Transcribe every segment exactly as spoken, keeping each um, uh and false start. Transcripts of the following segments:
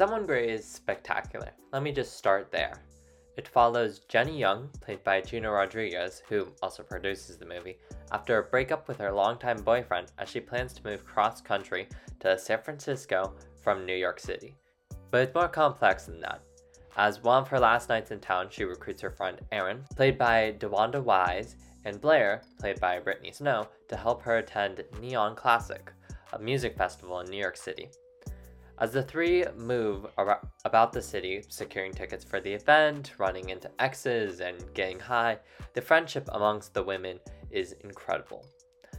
Someone Great is spectacular. Let me just start there. It follows Jenny Young, played by Gina Rodriguez, who also produces the movie, after a breakup with her longtime boyfriend as she plans to move cross-country to San Francisco from New York City. But it's more complex than that. As one of her last nights in town, she recruits her friend Erin, played by DeWanda Wise, and Blair, played by Brittany Snow, to help her attend Neon Classic, a music festival in New York City. As the three move about the city, securing tickets for the event, running into exes, and getting high, the friendship amongst the women is incredible.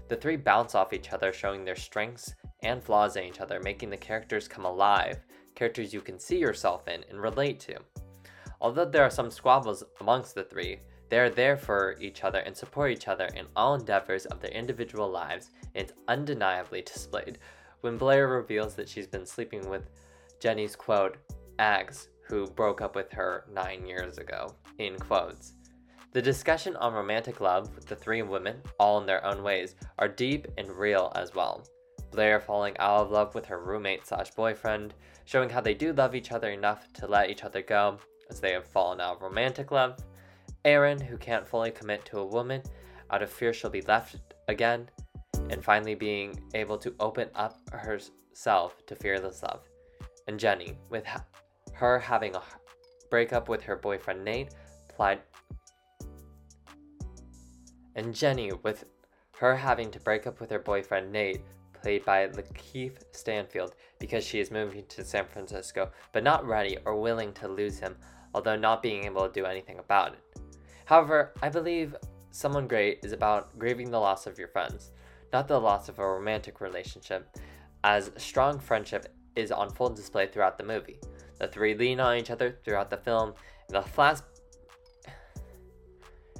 The three bounce off each other, showing their strengths and flaws in each other, making the characters come alive, characters you can see yourself in and relate to. Although there are some squabbles amongst the three, they are there for each other and support each other in all endeavors of their individual lives, and it's undeniably displayed when Blair reveals that she's been sleeping with Jenny's, quote, ex, who broke up with her nine years ago, in quotes. The discussion on romantic love with the three women, all in their own ways, are deep and real as well. Blair falling out of love with her roommate slash boyfriend, showing how they do love each other enough to let each other go, as they have fallen out of romantic love. Erin, who can't fully commit to a woman out of fear she'll be left again, and finally being able to open up herself to fearless love. And Jenny, with ha- her having a breakup with her boyfriend Nate, plied... And Jenny, with her having to break up with her boyfriend Nate, played by Lakeith Stanfield, because she is moving to San Francisco, but not ready or willing to lose him, although not being able to do anything about it. However, I believe Someone Great is about grieving the loss of your friends, not the loss of a romantic relationship, as strong friendship is on full display throughout the movie. The three lean on each other throughout the film, and the, flash-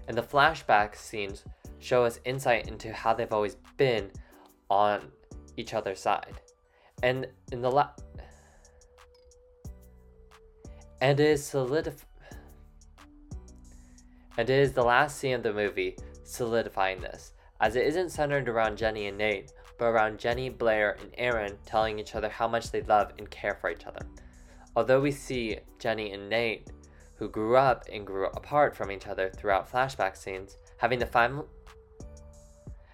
and the flashback scenes show us insight into how they've always been on each other's side. And in the la- and it is solidif- and it is the last scene of the movie solidifying this, as it isn't centered around Jenny and Nate, but around Jenny, Blair, and Erin telling each other how much they love and care for each other. Although we see Jenny and Nate, who grew up and grew apart from each other throughout flashback scenes, having the final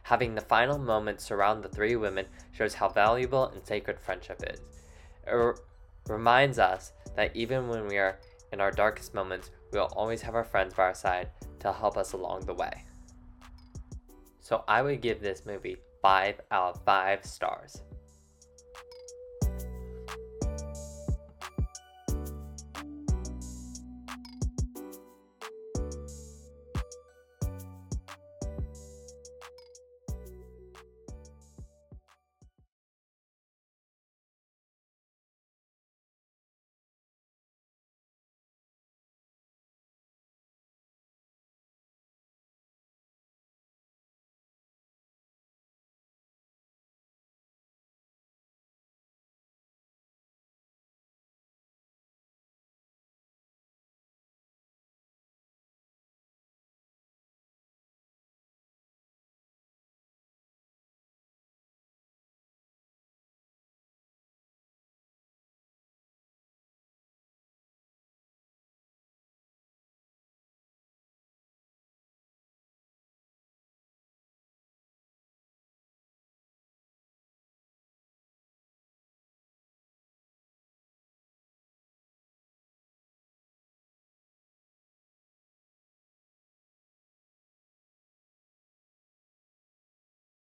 Having the final moment surround the three women shows how valuable and sacred friendship is. It r- reminds us that even when we are in our darkest moments, we will always have our friends by our side to help us along the way. So I would give this movie five out of five stars.